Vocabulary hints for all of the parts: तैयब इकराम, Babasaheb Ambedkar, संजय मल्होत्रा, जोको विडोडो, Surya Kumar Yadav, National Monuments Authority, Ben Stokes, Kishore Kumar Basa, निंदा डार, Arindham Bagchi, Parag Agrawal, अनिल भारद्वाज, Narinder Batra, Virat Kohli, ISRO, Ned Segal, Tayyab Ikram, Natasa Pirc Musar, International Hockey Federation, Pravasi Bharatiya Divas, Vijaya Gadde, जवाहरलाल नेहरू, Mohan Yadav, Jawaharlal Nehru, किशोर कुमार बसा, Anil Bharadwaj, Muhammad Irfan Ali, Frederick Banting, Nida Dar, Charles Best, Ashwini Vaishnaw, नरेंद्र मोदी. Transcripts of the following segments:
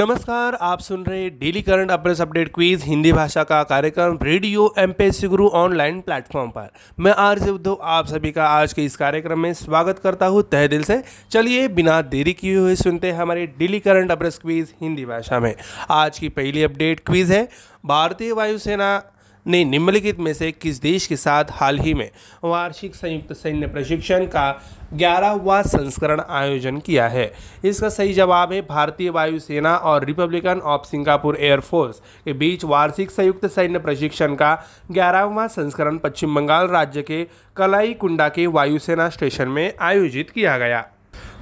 नमस्कार, आप सुन रहे daily current affairs update quiz Hindi भाषा का कार्यक्रम radio MPSC Guru online platform पर। मैं आरजे उद्धव आप सभी का आज के इस कार्यक्रम में स्वागत करता हूं तहे दिल से। चलिए बिना देरी किए हुए सुनते हैं हमारे daily current affairs quiz Hindi भाषा में। आज की पहली अपडेट क्विज है, भारतीय वायुसेना ने निम्नलिखित में से किस देश के साथ हाल ही में वार्षिक संयुक्त सैन्य प्रशिक्षण का 11वां संस्करण आयोजन किया है। इसका सही जवाब है भारतीय वायुसेना और रिपब्लिकन ऑफ सिंगापुर एयरफोर्स के बीच वार्षिक संयुक्त सैन्य प्रशिक्षण का 11वां संस्करण पश्चिम बंगाल राज्य के कलाईकुंडा के वायुसेना स्टेशन में आयोजित किया गया।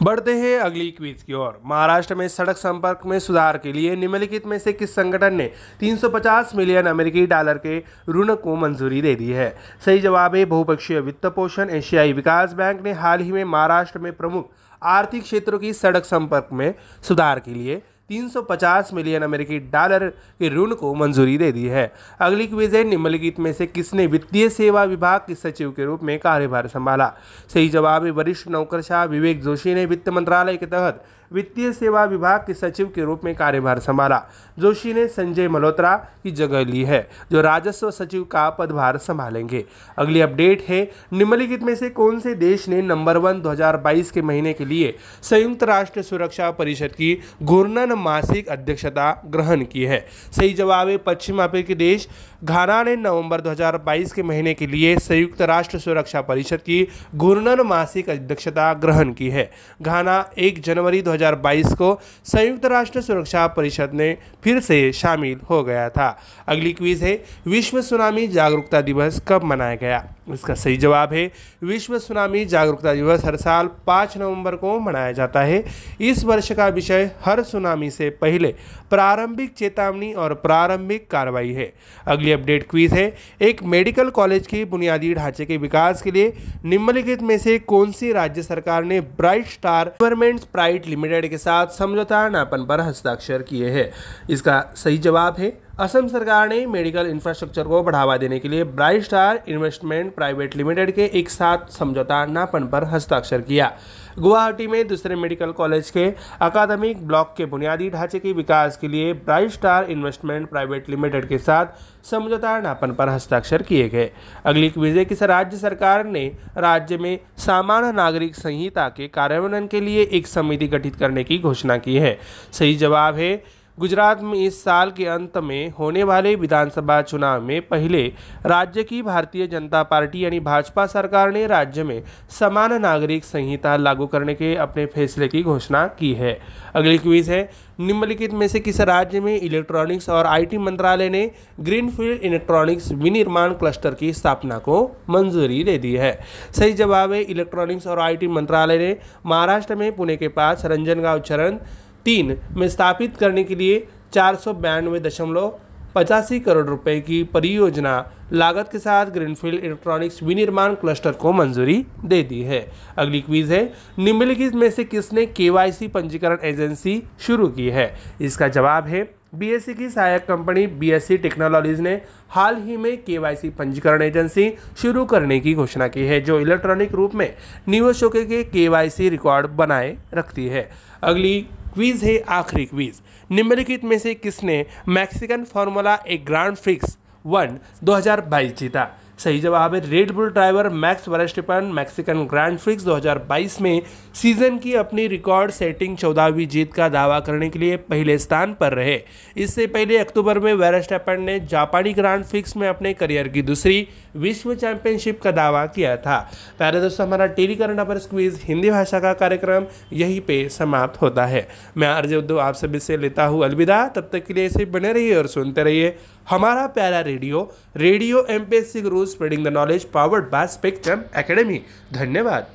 बढ़ते हैं अगली क्विज की ओर। महाराष्ट्र में सड़क संपर्क में सुधार के लिए निम्नलिखित में से किस संगठन ने 350 मिलियन अमेरिकी डॉलर के ऋण को मंजूरी दे दी है। सही जवाब है बहुपक्षीय वित्त पोषण एशियाई विकास बैंक ने हाल ही में महाराष्ट्र में प्रमुख आर्थिक क्षेत्रों की सड़क संपर्क में सुधार के लिए 350 मिलियन अमेरिकी डॉलर के ऋण को मंजूरी दे दी है। अगली क्विज है, निम्नलिखित में से किसने वित्तीय सेवा विभाग के सचिव के रूप में कार्यभार संभाला। सही जवाब है वरिष्ठ नौकरशाह विवेक जोशी ने वित्त मंत्रालय के तहत वित्तीय सेवा विभाग के सचिव के रूप में कार्यभार संभाला। जोशी ने संजय मल्होत्रा की जगह ली है जो राजस्व सचिव का पदभार संभालेंगे। अगली अपडेट है, निम्नलिखित में से कौन से देश ने नंबर 1 2022 के महीने के लिए संयुक्त राष्ट्र सुरक्षा परिषद की घूर्णन मासिक अध्यक्षता ग्रहण की है। सही जवाब है पश्चिम अफ्रीकी देश घाना ने नवंबर 2022 के महीने के लिए संयुक्त राष्ट्र सुरक्षा परिषद की घूर्णन मासिक अध्यक्षता ग्रहण की है। घाना 1 जनवरी 2022 को संयुक्त राष्ट्र सुरक्षा परिषद में फिर से शामिल हो गया था। अगली क्विज है, विश्व सुनामी जागरूकता दिवस कब मनाया गया। इसका सही जवाब है विश्व सुनामी जागरूकता दिवस हर साल 5 नवंबर को मनाया जाता है। इस वर्ष का विषय हर सुनामी से पहले प्रारंभिक चेतावनी और प्रारंभिक कार्रवाई है। अगली अपडेट क्विज है, एक मेडिकल कॉलेज की बुनियादी ढांचे के विकास के लिए निम्नलिखित में से कौन सी राज्य सरकार ने bright star government private limited के साथ समझौता ज्ञापन पर हस्ताक्षर किए हैं। इसका सही जवाब है असम सरकार ने मेडिकल इंफ्रास्ट्रक्चर को बढ़ावा देने के लिए bright star investment private limited के एक साथ समझौता ज्ञापन पर हस्ताक्षर किया। गुवाहाटी में दूसरे मेडिकल कॉलेज के अकादमिक ब्लॉक के बुनियादी ढांचे के विकास के लिए bright star investment private limited के साथ समझौता ज्ञापन पर हस्ताक्षर किए गए। अगली क्विज है, किस राज्य सरकार ने राज्य में सामान्य नागरिक संहिता के कार्यान्वयन के लिए एक समिति गठित करने की घोषणा की है। सही जवाब है गुजरात में इस साल के अंत में होने वाले विधानसभा चुनाव में पहले राज्य की भारतीय जनता पार्टी यानी भाजपा सरकार ने राज्य में समान नागरिक संहिता लागू करने के अपने फैसले की घोषणा की है। अगली क्विज है, निम्नलिखित में से किस राज्य में इलेक्ट्रॉनिक्स और आईटी मंत्रालय ने ग्रीनफील्ड इलेक्ट्रॉनिक्स विनिर्माण क्लस्टर की स्थापना को मंजूरी दे दी है। सही जवाब है इलेक्ट्रॉनिक्स और आईटी मंत्रालय ने महाराष्ट्र में पुणे के पास रंजनगांव चरण 3 में स्थापित करने के लिए 492.85 करोड़ रुपए की परियोजना लागत के साथ ग्रीनफील्ड इलेक्ट्रॉनिक्स विनिर्माण क्लस्टर को मंजूरी दे दी है। अगली क्विज है, निम्नलिखित में से किसने केवाईसी पंजीकरण एजेंसी शुरू की है। इसका जवाब है बीएसई की सहायक कंपनी बीएसई टेक्नोलॉजीज ने हाल ही में केवाईसी पंजीकरण एजेंसी शुरू करने की घोषणा की है जो इलेक्ट्रॉनिक रूप में निवेशकों के केवाईसी रिकॉर्ड बनाए रखती है। अगली क्विज है आखिरी क्विज, निम्नलिखित में से किसने मैक्सिकन फार्मूला 1 ग्रांड प्रिक्स 1 2022 जीता। सही जवाब है Red Bull driver Max Verstappen. Mexican grand Prix 2022 में सीजन की अपनी रिकॉर्ड सेटिंग 14वीं जीत का दावा करने के लिए पहले स्थान पर रहे। इससे पहले अक्टूबर में वर्स्टैपेन ने जापानी ग्रैंड प्रिक्स में अपने करियर की दूसरी विश्व चैंपियनशिप का दावा किया था। प्यारे दोस्तों, हमारा daily current affairs quiz Hindi भाषा का कार्यक्रम यहीं पे समाप्त होता है। मैं आरजे उद्धव आप सभी से लेता हूँ अलविदा। तब तक के लिए ऐसे बने रहिए और सुनते रहिए हमारा प्यारा radio MPSC Guru spreading the knowledge powered by spectrum academy. धन्यवाद।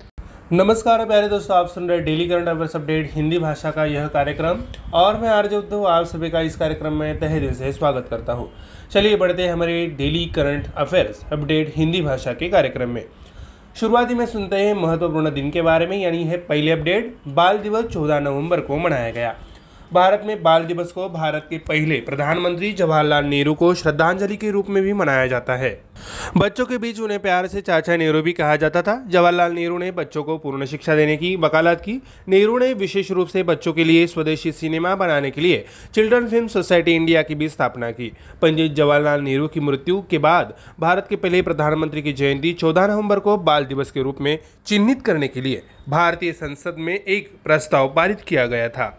नमस्कार प्यारे दोस्तों, आप सुन रहे daily current affairs update Hindi भाषा का यह कार्यक्रम और मैं आरजे उद्धव आप सभी का इस कार्यक्रम में तहे दिल से स्वागत करता हूँ। चलिए बढ़ते हैं हमारे daily current affairs update Hindi भाषा के कार्यक्रम में। शुरुआती में सुनते हैं महत्वपूर्ण दिन के बारे में, यानी है पहली अपडेट, बाल दिवस 14 नवम्बर को मनाया गया। भारत में बाल दिवस को भारत के पहले प्रधानमंत्री जवाहरलाल नेहरू को श्रद्धांजलि के रूप में भी मनाया जाता है। बच्चों के बीच उन्हें प्यार से चाचा नेहरू भी कहा जाता था। जवाहरलाल नेहरू ने बच्चों को पूर्ण शिक्षा देने की वकालत की। नेहरू ने विशेष रूप से बच्चों के लिए स्वदेशी सिनेमा बनाने के लिए चिल्ड्रन फिल्म सोसाइटी इंडिया की भी स्थापना की। पंडित जवाहरलाल नेहरू की मृत्यु के बाद भारत के पहले प्रधानमंत्री की जयंती 14 नवंबर को बाल दिवस के रूप में चिन्हित करने के लिए भारतीय संसद में एक प्रस्ताव पारित किया गया था।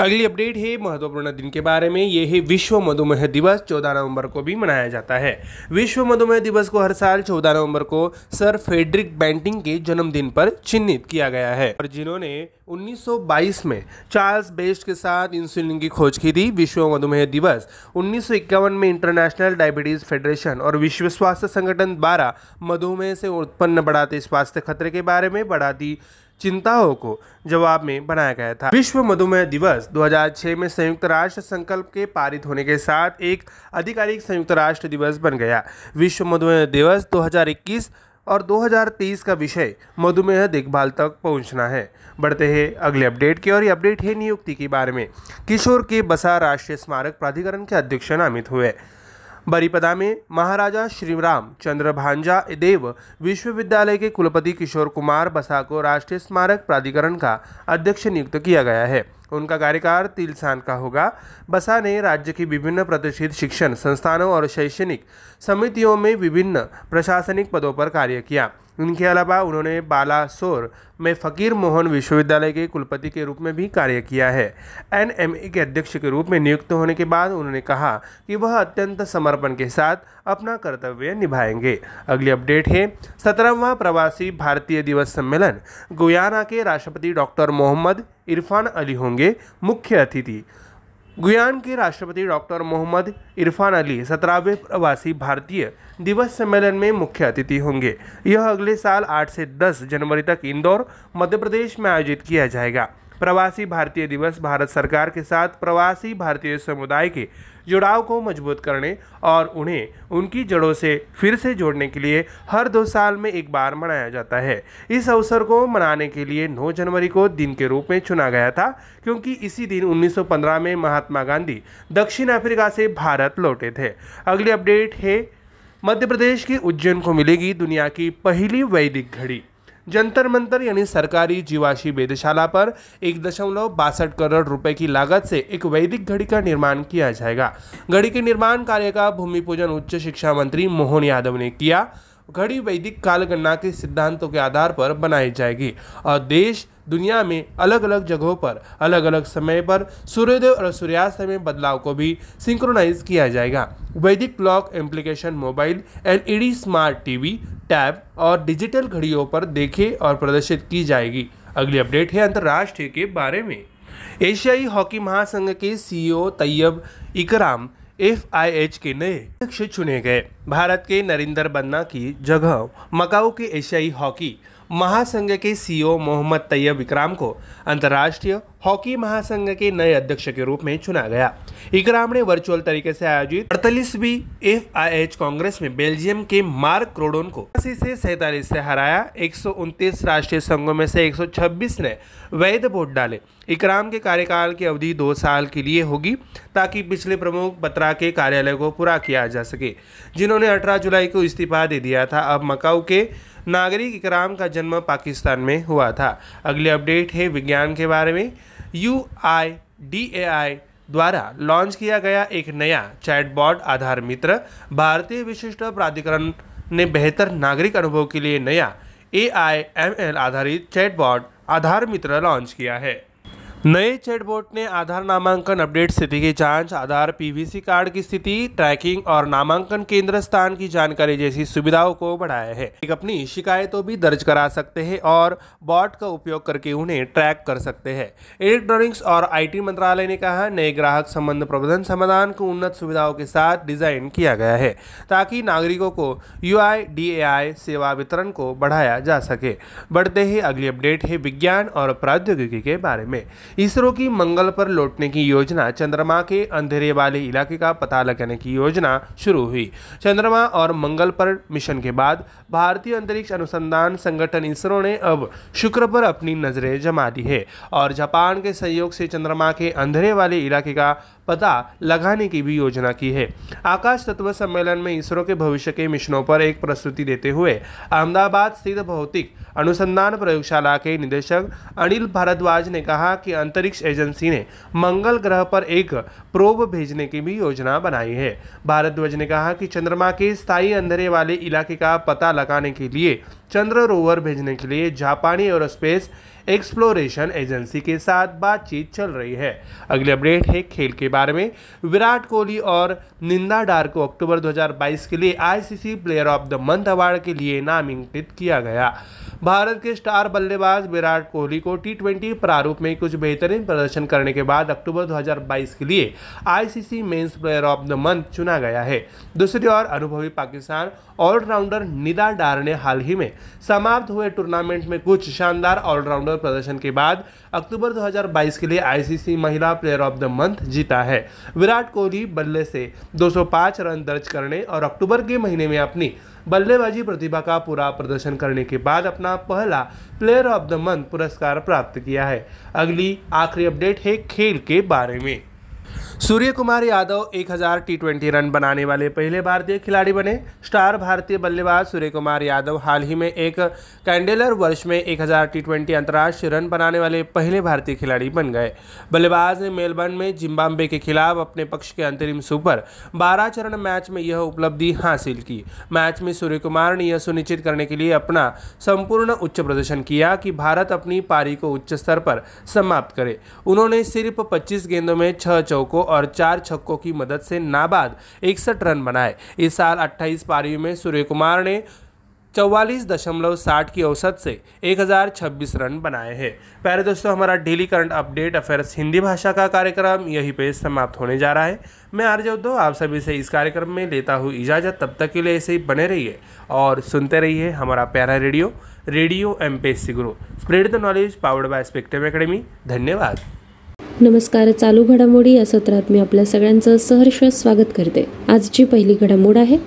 अगली अपडेट है महत्वपूर्ण दिन के बारे में। यह है विश्व मधुमेह दिवस। 14 नवंबर को भी मनाया जाता है। विश्व मधुमेह दिवस को हर साल 14 नवंबर को सर फ्रेडरिक बैंटिंग के जन्मदिन पर चिन्हित किया गया है, और जिन्होंने 1922 में चार्ल्स बेस्ट के साथ इंसुलिन की खोज की थी। विश्व मधुमेह दिवस 1951 में इंटरनेशनल डायबिटीज फेडरेशन और विश्व स्वास्थ्य संगठन द्वारा मधुमेह से उत्पन्न बढ़ाते स्वास्थ्य खतरे के बारे में बढ़ाती चिंताओं को जवाब में बनाया गया था। विश्व मधुमेह दिवस 2006 में संयुक्त राष्ट्र संकल्प के पारित होने के साथ एक आधिकारिक संयुक्त राष्ट्र दिवस बन गया। विश्व मधुमेह दिवस 2021 और 2023 का विषय मधुमेह देखभाल तक पहुंचना है। बढ़ते हैं अगले अपडेट की, और ये अपडेट है नियुक्ति के बारे में। किशोर के बसा राष्ट्रीय स्मारक प्राधिकरण के अध्यक्ष नामित हुए। बरीपदा में महाराजा श्री राम चंद्र भांजा देव विश्वविद्यालय के कुलपति किशोर कुमार बसा को राष्ट्रीय स्मारक प्राधिकरण का अध्यक्ष नियुक्त किया गया है। उनका कार्यकाल 3 साल का होगा। बसा ने राज्य की विभिन्न प्रतिष्ठित शिक्षण संस्थानों और शैक्षणिक समितियों में विभिन्न प्रशासनिक पदों पर कार्य किया। इनके अलावा उन्होंने बालासोर में फ़कीर मोहन विश्वविद्यालय के कुलपति के रूप में भी कार्य किया है। NMA के अध्यक्ष के रूप में नियुक्त होने के बाद उन्होंने कहा कि वह अत्यंत समर्पण के साथ अपना कर्तव्य निभाएंगे। अगली अपडेट है 17वां प्रवासी भारतीय दिवस सम्मेलन। गुयाना के राष्ट्रपति डॉक्टर मोहम्मद इरफान अली होंगे मुख्य अतिथि। गुयान के राष्ट्रपति डॉक्टर मोहम्मद इरफान अली 17वें प्रवासी भारतीय दिवस सम्मेलन में मुख्य अतिथि होंगे। यह अगले साल 8 से 10 जनवरी तक इंदौर, मध्य प्रदेश में आयोजित किया जाएगा। प्रवासी भारतीय दिवस भारत सरकार के साथ प्रवासी भारतीय समुदाय के जुड़ाव को मजबूत करने और उन्हें उनकी जड़ों से फिर से जोड़ने के लिए हर 2 साल में एक बार मनाया जाता है। इस अवसर को मनाने के लिए 9 जनवरी को दिन के रूप में चुना गया था, क्योंकि इसी दिन 1915 में महात्मा गांधी दक्षिण अफ्रीका से भारत लौटे थे। अगली अपडेट है मध्य प्रदेश के उज्जैन को मिलेगी दुनिया की पहली वैदिक घड़ी। जंतर मंतर यानी सरकारी जीवाशी वेधशाला पर 1.62 करोड़ रुपए की लागत से एक वैदिक घड़ी का निर्माण किया जाएगा। घड़ी के निर्माण कार्य का भूमि पूजन उच्च शिक्षा मंत्री मोहन यादव ने किया। घड़ी वैदिक कालगणना के सिद्धांतों के आधार पर बनाई जाएगी और देश दुनिया में अलग अलग जगहों पर अलग अलग समय पर सूर्योदय और सूर्यास्त में बदलाव को भी सिंक्रोनाइज किया जाएगा। वैदिक clock application mobile, LED, smart TV, tab और डिजिटल घड़ियों पर देखे और प्रदर्शित की जाएगी। अगली अपडेट है अंतर्राष्ट्रीय के बारे में। एशियाई हॉकी महासंघ के CEO तैयब इकराम FIH के नए अध्यक्ष चुने गए। भारत के नरिंदर बन्ना की जगह मकाऊ के एशियाई हॉकी महासंघ के CEO मोहम्मद तैयब इकराम को अंतर्राष्ट्रीय हॉकी महासंघ के नए अध्यक्ष के रूप में चुना गया। इकराम ने वर्चुअल तरीके से आयोजित 48वीं FIH कांग्रेस में बेल्जियम के मार्क क्रोडोन को 80-47 से हराया। 129 राष्ट्रीय संघों में से 126 ने वैध वोट डाले। इकराम के कार्यकाल की अवधि 2 साल के लिए होगी, ताकि पिछले प्रमुख बत्रा के कार्यालय को पूरा किया जा सके, जिन्होंने 18 जुलाई को इस्तीफा दे दिया था। अब मकाऊ के नागरिक इकराम का जन्म पाकिस्तान में हुआ था। अगली अपडेट है विज्ञान के बारे में। UIDAI द्वारा लॉन्च किया गया एक नया चैटबॉट आधार मित्र। भारतीय विशिष्ट प्राधिकरण ने बेहतर नागरिक अनुभव के लिए नया AI ML आधारित chatbot Aadhaar Mitra launch KIA है। नए चैटबॉट ने आधार नामांकन अपडेट, स्थिति की जांच, आधार PVC कार्ड की स्थिति, ट्रैकिंग और नामांकन केंद्र स्थान की जानकारी जैसी सुविधाओं को बढ़ाया है। एक अपनी शिकायतों भी दर्ज करा सकते हैं और बॉट का उपयोग करके उन्हें ट्रैक कर सकते हैं। इलेक्ट्रॉनिक्स और IT मंत्रालय ने कहा, नए ग्राहक संबंध प्रबंधन समाधान को उन्नत सुविधाओं के साथ डिजाइन किया गया है, ताकि नागरिकों को UIDAI सेवा वितरण को बढ़ाया जा सके। बढ़ते ही अगली अपडेट है विज्ञान और प्रौद्योगिकी के बारे में। इसरो की मंगल पर लौटने की योजना, चंद्रमा के अंधेरे वाले इलाके का पता लगाने की योजना शुरू हुई। चंद्रमा और मंगल पर मिशन के बाद भारतीय अंतरिक्ष अनुसंधान संगठन इसरो ने अब शुक्र पर अपनी नजरें जमा दी है और जापान के सहयोग से चंद्रमा के अंधेरे वाले इलाके का पता लगाने की भी योजना की है। आकाश तत्व सम्मेलन में इसरो के भविष्य के मिशनों पर एक प्रस्तुति देते हुए अहमदाबाद स्थित भौतिक अनुसंधान प्रयोगशाला के निदेशक अनिल भारद्वाज ने कहा कि अंतरिक्ष एजेंसी ने मंगल ग्रह पर एक प्रोब भेजने की भी योजना बनाई है। भारद्वाज ने कहा कि चंद्रमा के स्थायी अंधेरे वाले इलाके का पता लगाने के लिए चंद्र रोवर भेजने के लिए जापानी एरोस्पेस एक्सप्लोरेशन एजेंसी के साथ बातचीत चल रही है। अगली अपडेट है खेल के बारे में। विराट कोहली और निंदा डार को अक्टूबर 2022 के लिए ICC player of the month award के लिए नामांकित किया गया। भारत के स्टार बल्लेबाज विराट कोहली को टी20 प्रारूप में कुछ बेहतरीन प्रदर्शन करने के बाद अक्टूबर 2022 के लिए ICC men's player of the month चुना गया है। दूसरी ओर अनुभवी पाकिस्तान ऑलराउंडर निदा डार ने हाल ही में समाप्त हुए टूर्नामेंट में कुछ शानदार ऑलराउंडर प्रदर्शन के बाद अक्टूबर 2022 के लिए आईसीसी महिला प्लेयर ऑफ द मंथ जीता है। विराट कोहली बल्ले से 205 रन दर्ज करने और अक्टूबर के महीने में अपनी बल्लेबाजी प्रतिभा का पूरा प्रदर्शन करने के बाद अपना पहला प्लेयर ऑफ द मंथ पुरस्कार प्राप्त किया है। अगली आखिरी अपडेट है खेल के बारे में। सूर्य कुमार यादव 1000 टी20 रन बनाने वाले पहले भारतीय खिलाड़ी बने। स्टार भारतीय बल्लेबाज सूर्य कुमार यादव हाल ही में एक कैलेंडर वर्ष में 1000 टी20 अंतर्राष्ट्रीय रन बनाने वाले पहले भारतीय खिलाड़ी बन गए। बल्लेबाज ने मेलबर्न में जिम्बाब्वे के खिलाफ अपने पक्ष के अंतरिम सुपर 12 चरण मैच में यह उपलब्धि हासिल की। मैच में सूर्य कुमार ने यह सुनिश्चित करने के लिए अपना संपूर्ण उच्च प्रदर्शन किया कि भारत अपनी पारी को उच्च स्तर पर समाप्त करे। उन्होंने सिर्फ 25 गेंदों में 6 चौकों और 4 छक्कों की मदद से नाबाद 61 रन बनाए। इस साल 28 पारियों में सूर्य कुमार ने 44.60 की औसत से 1026 रन बनाए हैं। प्यारे दोस्तों, हमारा daily current update affairs Hindi भाषा का कार्यक्रम यहीं पे समाप्त होने जा रहा है। मैं आरजे उद्धव आप सभी से इस कार्यक्रम में लेता हूँ इजाज़त। तब तक के लिए ऐसे ही बने रहिए और सुनते रहिए हमारा प्यारा radio MPSC Guru. Spread the knowledge powered by spectrum academy. धन्यवाद। नमस्कार. चालू घडामोडी या सत्रात मी आपल्या सगळ्यांचं सहर्ष स्वागत करते. आजची पहिली घडामोड आहे.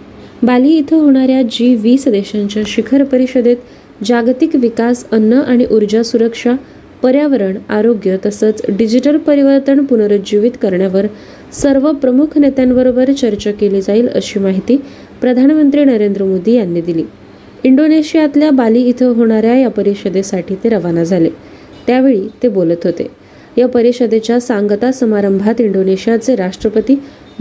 बाली इथं होणाऱ्या G20 देशांच्या शिखर परिषदेत जागतिक विकास, अन्न आणि ऊर्जा सुरक्षा, पर्यावरण, आरोग्य तसंच डिजिटल परिवर्तन पुनरुज्जीवित करण्यावर सर्व प्रमुख नेत्यांबरोबर चर्चा केली जाईल अशी माहिती प्रधानमंत्री नरेंद्र मोदी यांनी दिली. इंडोनेशियातल्या बाली इथं होणाऱ्या या परिषदेसाठी ते रवाना झाले त्यावेळी ते बोलत होते. या परिषदेच्या सांगता समारंभात इंडोनेशियाचे राष्ट्रपती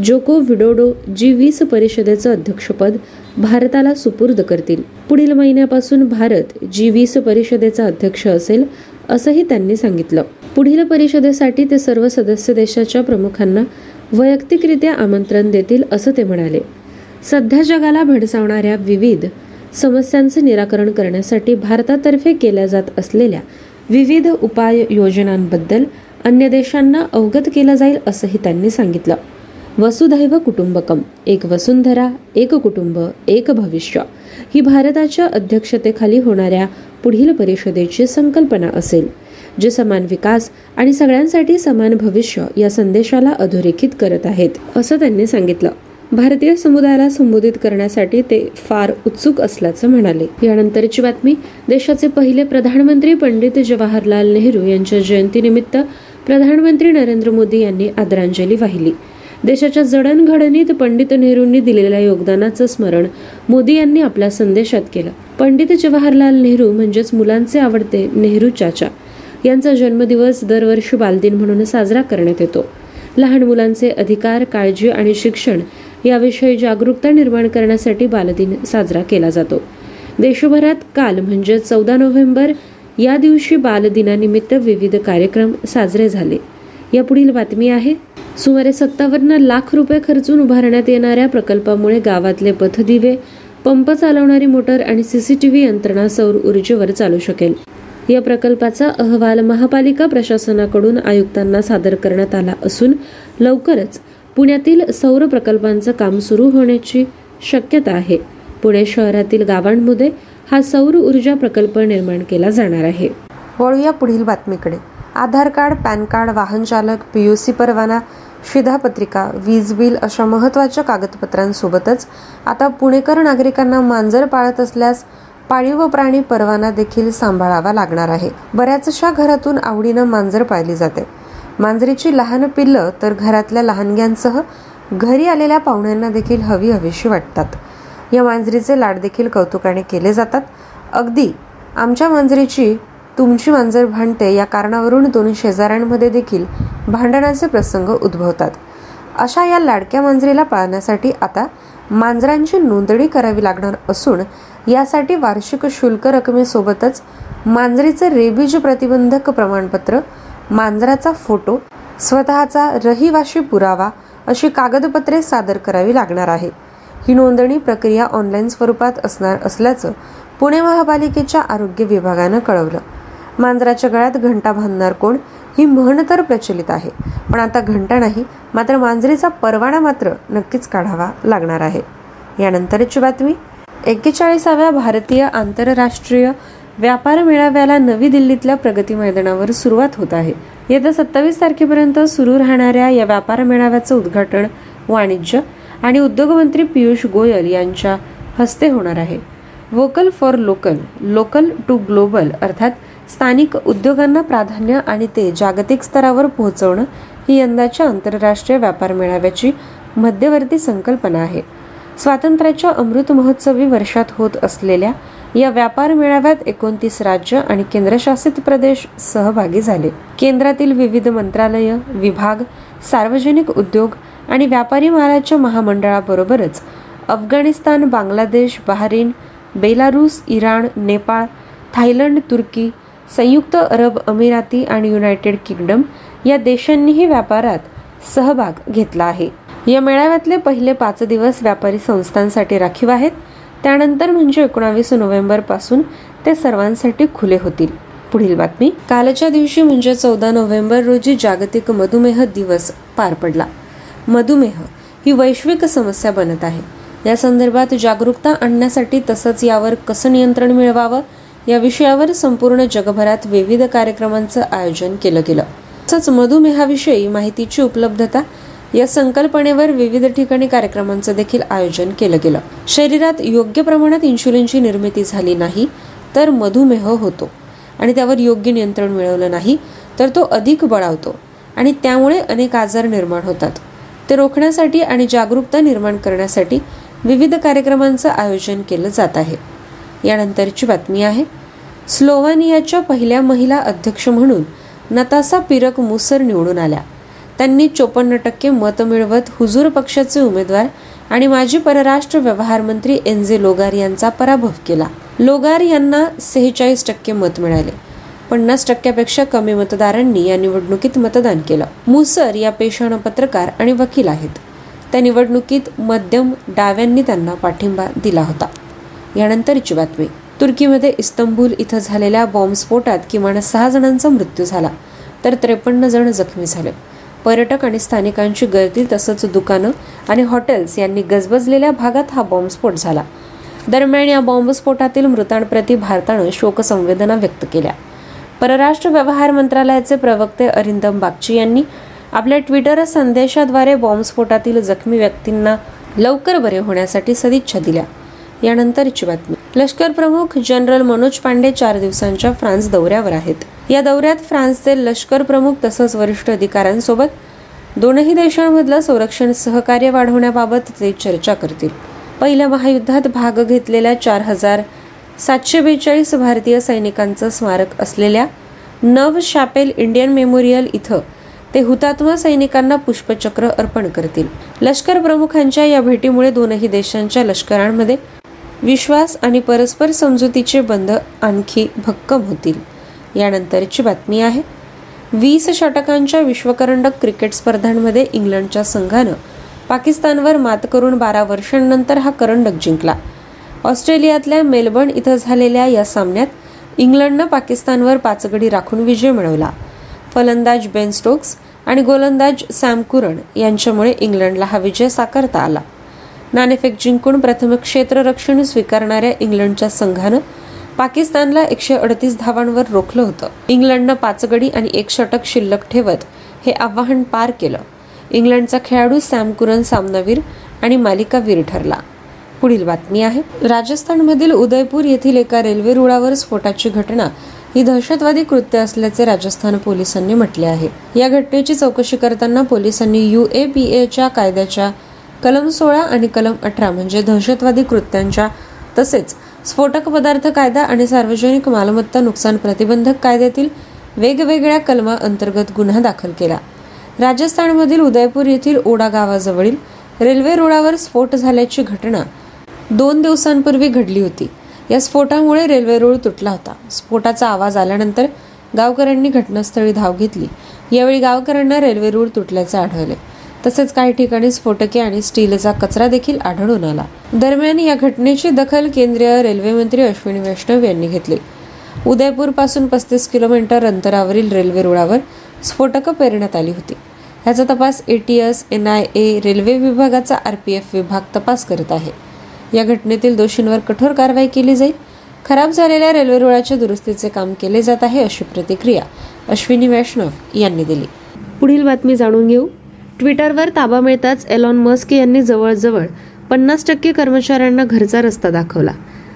जोको विडोडो G20 परिषदेचं अध्यक्षपद भारताला सुपूर्द करतील. पुढील महिन्यापासून भारत G20 परिषदेचा अध्यक्ष असेल असंही त्यांनी सांगितलं. पुढील परिषदेसाठी ते सर्व सदस्य देशाच्या प्रमुखांना वैयक्तिकरित्या आमंत्रण देतील असं ते म्हणाले. सध्या जगाला भेडसावणाऱ्या विविध समस्यांचे निराकरण करण्यासाठी भारतातर्फे केल्या जात असलेल्या विविध उपाययोजनांबद्दल अन्य देशांना अवगत केलं जाईल असंही त्यांनी सांगितलं. वसुधैव कुटुंबकम, एक वसुंधरा, एक कुटुंब, एक भविष्य ही भारताच्या अध्यक्षतेखाली होणाऱ्या पुढील परिषदेची संकल्पना असेल, जे समान विकास आणि सगळ्यांसाठी समान भविष्य या संदेशाला अधोरेखित करत आहेत असं त्यांनी सांगितलं. भारतीय समुदायाला संबोधित करण्यासाठी ते फार उत्सुक असल्याचं म्हणाले. यानंतरची बातमी. देशाचे पहिले प्रधानमंत्री पंडित जवाहरलाल नेहरू यांच्या जयंतीनिमित्त प्रधानमंत्री नरेंद्र मोदी यांनी आदरांजली वाहिली. देशाच्या जडणघडणीत पंडित नेहरूंनी दिलेल्या योगदानाचं स्मरण मोदी यांनी आपल्या संदेशात केलं. पंडित जवाहरलाल नेहरू म्हणजेच मुलांचे आवडते नेहरू चाचा यांचा जन्मदिवस दरवर्षी बालदिन म्हणून साजरा करण्यात येतो. लहान मुलांचे अधिकार, काळजी आणि शिक्षण याविषयी जागरूकता निर्माण करण्यासाठी बालदिन साजरा केला जातो. देशभरात काल म्हणजे 14 नोव्हेंबर या दिवशी बालदिनानिमित्त विविध कार्यक्रम साजरे झाले. या पुढील बातमी आहे. सुमारे 57 लाख रुपये खर्चून उभारण्यात येणाऱ्या प्रकल्पामुळे गावातले पथदिवे, पंप चालवणारी मोटर आणि CCTV यंत्रणा सौर ऊर्जेवर चालू शकेल. या प्रकल्पाचा अहवाल महापालिका प्रशासनाकडून आयुक्तांना सादर करण्यात आला असून लवकरच पुण्यातील सौर प्रकल्पांचं काम सुरू होण्याची शक्यता आहे. पुणे शहरातील गावांमध्ये हा सौर ऊर्जा प्रकल्प निर्माण केला जाणार आहे. वळूया पुढील बातमीकडे. आधार कार्ड, पॅन कार्ड, वाहनचालक, PUC परवाना, शिधापत्रिका, वीज बिल अशा महत्त्वाच्या कागदपत्रांसोबतच आता पुणेकर नागरिकांना मांजर पाळत असल्यास पाळीव प्राणी परवाना देखील सांभाळावा लागणार आहे. बऱ्याचशा घरातून आवडीनं मांजर पाळली जाते. मांजरीची लहान पिल्लं तर घरातल्या लहानग्यांसह घरी आलेल्या पाहुण्यांना देखील हवी हवीशी वाटतात. या मांजरीचे लाड देखील कौतुकाने केले जातात. अगदी आमच्या मांजरीची तुमची मांजर भांडते या कारणावरून दोन शेजाऱ्यांमध्ये देखील भांडणाचे प्रसंग उद्भवतात. अशा या लाडक्या मांजरीला पाळण्यासाठी आता मांजरांची नोंदणी करावी लागणार असून यासाठी वार्षिक शुल्क रकमेसोबतच मांजरीचे रेबीज प्रतिबंधक प्रमाणपत्र, मांजराचा फोटो, स्वतःचा रहिवाशी पुरावा अशी कागदपत्रे सादर करावी लागणार आहे. ही नोंदणी प्रक्रिया ऑनलाईन स्वरूपात असणार असल्याचं पुणे महापालिकेच्या आरोग्य विभागानं कळवलं. मांजराच्या गळ्यात घंटा बांधणार कोण ही म्हण तर प्रचलित आहे, पण आता घंटा नाही मात्र मांजरीचा परवाना मात्र नक्कीच काढावा लागणार आहे. यानंतरची बातमी, 41व्या भारतीय आंतरराष्ट्रीय व्यापार मेळाव्याला नवी दिल्लीतल्या प्रगती मैदानावर सुरुवात होत आहे. येत्या 27 तारखेपर्यंत सुरू राहणाऱ्या या व्यापार मेळाव्याचं उद्घाटन वाणिज्य आणि उद्योगमंत्री पियुष गोयल यांच्या हस्ते होणार आहे. Vocal for local, local to global अर्थात स्थानिक उद्योगांना प्राधान्य आणि ते जागतिक स्तरावर पोहोचवणं ही यंदाच्या आंतरराष्ट्रीय व्यापार मेळाव्याची मध्यवर्ती संकल्पना आहे. स्वातंत्र्याच्या अमृत महोत्सवी वर्षात होत असलेल्या या व्यापार मेळाव्यात 29 राज्य आणि केंद्रशासित प्रदेश सहभागी झाले. केंद्रातील विविध मंत्रालय, विभाग, सार्वजनिक उद्योग आणि व्यापारी मालाच्या महामंडळाबरोबरच Afghanistan, Bangladesh, Bahrain, Belarus, Iran, Nepal, Thailand, तुर्की, संयुक्त अरब अमिराती आणि युनायटेड किंगडम या देशांनीही व्यापारात सहभाग घेतला आहे. या मेळाव्यातले पहिले 5 दिवस व्यापारी संस्थांसाठी राखीव आहेत. त्यानंतर म्हणजे 19 नोव्हेंबरपासून ते सर्वांसाठी खुले होतील. पुढील बातमी, कालच्या दिवशी म्हणजे 14 नोव्हेंबर रोजी जागतिक मधुमेह दिवस पार पडला. मधुमेह ही वैश्विक समस्या बनत आहे. या संदर्भात जागरूकता आणण्यासाठी तसंच यावर कसं नियंत्रण मिळवावं या विषयावर संपूर्ण जगभरात विविध कार्यक्रमांचं आयोजन केलं गेलं. तसंच मधुमेहाविषयी माहितीची उपलब्धता या संकल्पनेवर विविध ठिकाणी कार्यक्रमांचं देखील आयोजन केलं गेलं. शरीरात योग्य प्रमाणात इन्शुलिनची निर्मिती झाली नाही तर मधुमेह होतो आणि त्यावर योग्य नियंत्रण मिळवलं नाही तर तो अधिक बळावतो आणि त्यामुळे अनेक आजार निर्माण होतात. ते रोखण्यासाठी आणि जागरूकता निर्माण करण्यासाठी विविध कार्यक्रमांचं आयोजन केलं जात आहे. यानंतरची बातमी आहे, स्लोवानियाच्या पहिल्या महिला अध्यक्ष म्हणून नतासा पिरक मुसर निवडून आल्या. त्यांनी 54% मत मिळवत हुजूर पक्षाचे उमेदवार आणि माजी परराष्ट्र व्यवहार मंत्री एनजे लोगार यांचा पराभव केला. लोगार यांना 46% मत मिळाले. 50%पेक्षा कमी मतदारांनी या निवडणुकीत मतदान केलं. मुसर या पेशानं पत्रकार आणि वकील आहेत. त्या निवडणुकीत मध्यम डाव्यांनी त्यांना पाठिंबा दिला होता. यानंतरची बातमी, तुर्कीमध्ये इस्तंबूल इथं झालेल्या बॉम्बस्फोटात किमान 6 जणांचा मृत्यू झाला तर 53 जण जखमी झाले. पर्यटक आणि स्थानिकांची गर्दी तसंच दुकानं आणि हॉटेल्स यांनी गजबजलेल्या भागात हा बॉम्बस्फोट झाला. दरम्यान या बॉम्बस्फोटातील मृतांप्रती भारतानं शोकसंवेदना व्यक्त केल्या. परराष्ट्र व्यवहार मंत्रालयाचे प्रवक्ते अरिंदम बागची यांनी आपल्या ट्विटर संदेशाद्वारे बॉम्बस्फोटातील जखमी व्यक्तींना लवकर बरे होण्यासाठी सदिच्छा दिल्या. यानंतरची बातमी, लष्कर प्रमुख जनरल मनोज पांडे 4 दिवसांच्या फ्रान्स दौऱ्यावर आहेत. या दौऱ्यात फ्रान्सचे लष्कर प्रमुख तसंच वरिष्ठ अधिकाऱ्यांसोबत दोनही देशांमधलं संरक्षण सहकार्य वाढवण्याबाबत ते चर्चा करतील. पहिल्या महायुद्धात भाग घेतलेल्या 4,742 भारतीय सैनिकांचं स्मारक असलेल्या नव शापेल इंडियन मेमोरियल इथं ते हुतात्मा सैनिकांना पुष्पचक्र अर्पण करतील. लष्कर प्रमुखांच्या या भेटीमुळे दोनही देशांच्या लष्करांमध्ये विश्वास आणि परस्पर समजुतीचे बंध आणखी भक्कम होतील. यानंतरची बातमी आहे, 20 षटकांच्या विश्वकरंडक क्रिकेट स्पर्धांमध्ये इंग्लंडच्या संघानं पाकिस्तानवर मात करून 12 वर्षांनंतर हा करंडक जिंकला. ऑस्ट्रेलियातल्या मेलबर्न इथं झालेल्या या सामन्यात इंग्लंडनं पाकिस्तानवर 5 गडी राखून विजय मिळवला. फलंदाज बेन स्टोक्स आणि गोलंदाज सॅम कुरन यांच्यामुळे इंग्लंडला हा विजय साकारता आला. नाणेफेक जिंकून प्रथम क्षेत्ररक्षण स्वीकारणाऱ्या इंग्लंडच्या संघानं पाकिस्तानला 138 धावांवर रोखलं होतं. इंग्लंडनं 5 गडी आणि 1 षटक शिल्लक ठेवत हे आव्हान पार केलं. इंग्लंडचा खेळाडू सॅम कुरन सामनावीर आणि मालिकावीर ठरला. पुढील बातमी आहे राजस्थानमधील उदयपूर येथील एका रेल्वे रुळावर स्फोटाची घटना ही दहशतवादी कृत्य असल्याचे राजस्थान पोलिसांनी म्हटले आहे. या घटनेची चौकशी करताना पोलिसांनी UAPAच्या कायद्याच्या कलम 16 आणि कलम 18 म्हणजे दहशतवादी कृत्यांच्या तसेच स्फोटक पदार्थ कायदा आणि सार्वजनिक मालमत्ता नुकसान प्रतिबंधक कायद्यातील वेगवेगळ्या कलमा अंतर्गत गुन्हा दाखल केला. राजस्थानमधील उदयपूर येथील ओडा गावाजवळील रेल्वे रुळावर स्फोट झाल्याची घटना 2 दिवसांपूर्वी घडली होती. या स्फोटामुळे रेल्वे रुळ तुटला होता. स्फोटाचा आवाज आल्यानंतर गावकऱ्यांनी घटनास्थळी धाव घेतली. यावेळी गावकऱ्यांना रेल्वे रुळ तुटल्याचे आढळले. तसेच काही ठिकाणी स्फोटके आणि स्टीलचा कचरा देखील आढळून आला. दरम्यान या घटनेची दखल केंद्रीय रेल्वे मंत्री अश्विनी वैष्णव यांनी घेतली. उदयपूर पासून 35 किलोमीटर अंतरावरील रेल्वे रुळावर स्फोटकं पेरण्यात आली होती. ह्याचा तपास ATS, NIA, रेल्वे विभागाचा RPF विभाग तपास करत आहे. या घटनेतील दोषींवर कठोर कारवाई केली जाईल. खराब झालेल्या रेल्वे रुळाच्या दुरुस्तीचे काम केले जात आहे अशी प्रतिक्रिया अश्विनी वैष्णव यांनी दिली. पुढील बातमी जाणून घेऊ. ट्विटरवर ताबा मिळताच एलॉन मस्क यांनी जवळजवळ 50% कर्मचाऱ्यांना घरचा रस्ता दाखवला.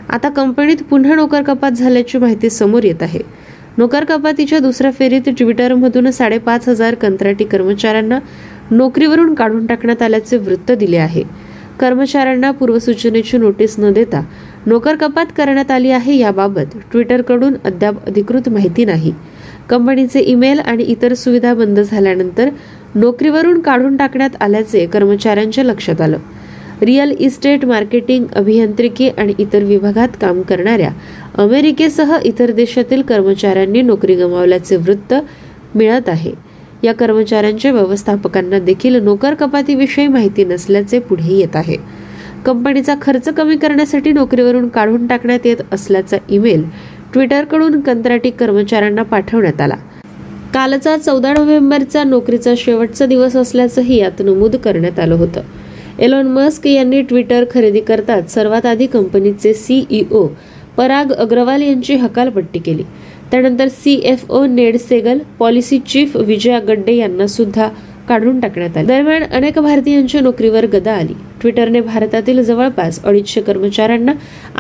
आता कंपनीत पुन्हा नोकरकपात झाल्याची माहिती समोर येत आहे. नोकरकपातीच्या दुसऱ्या फेरीत ट्विटरमधून 5,500 कंत्राटी कर्मचाऱ्यांना नोकरीवरून काढून टाकण्यात आल्याचे वृत्त दिले आहे. कर्मचाऱ्यांना पूर्वसूचनेची नोटीस न देता नोकरकपात करण्यात आली आहे. याबाबत ट्विटरकडून अद्याप अधिकृत माहिती नाही. कंपनीचे ईमेल आणि इतर सुविधा बंद झाल्यानंतर नोकरीवरून काढून टाकण्यात आल्याचे कर्मचाऱ्यांच्या लक्षात आलं. रिअल इस्टेट, मार्केटिंग, अभियांत्रिकी आणि इतर विभागात काम करणाऱ्या अमेरिकेसह इतर देशातील कर्मचाऱ्यांनी नोकरी गमावल्याचे वृत्त मिळत आहे. या कर्मचाऱ्यांच्या व्यवस्थापकांना देखील नोकर कपातीविषयी माहिती नसल्याचे पुढे येत आहे. कंपनीचा खर्च कमी करण्यासाठी नोकरीवरून काढून टाकण्यात येत असल्याचा ईमेल ट्विटरकडून कंत्राटी कर्मचाऱ्यांना पाठवण्यात आला. कालचा 14 नोव्हेंबरचा नोकरीचा शेवटचा दिवस असल्याचंही यात नमूद करण्यात आलं होतं. एलॉन मस्क यांनी ट्विटर खरेदी करताच सर्वात आधी कंपनीचे CEO पराग अग्रवाल यांची हकालपट्टी केली. त्यानंतर CFO Ned Segal, policy chief Vijaya Gadde यांना सुद्धा काढून टाकण्यात आले. दरम्यान अनेक भारतीयांच्या नोकरीवर गदा आली. ट्विटरने भारतातील जवळपास 250 कर्मचाऱ्यांना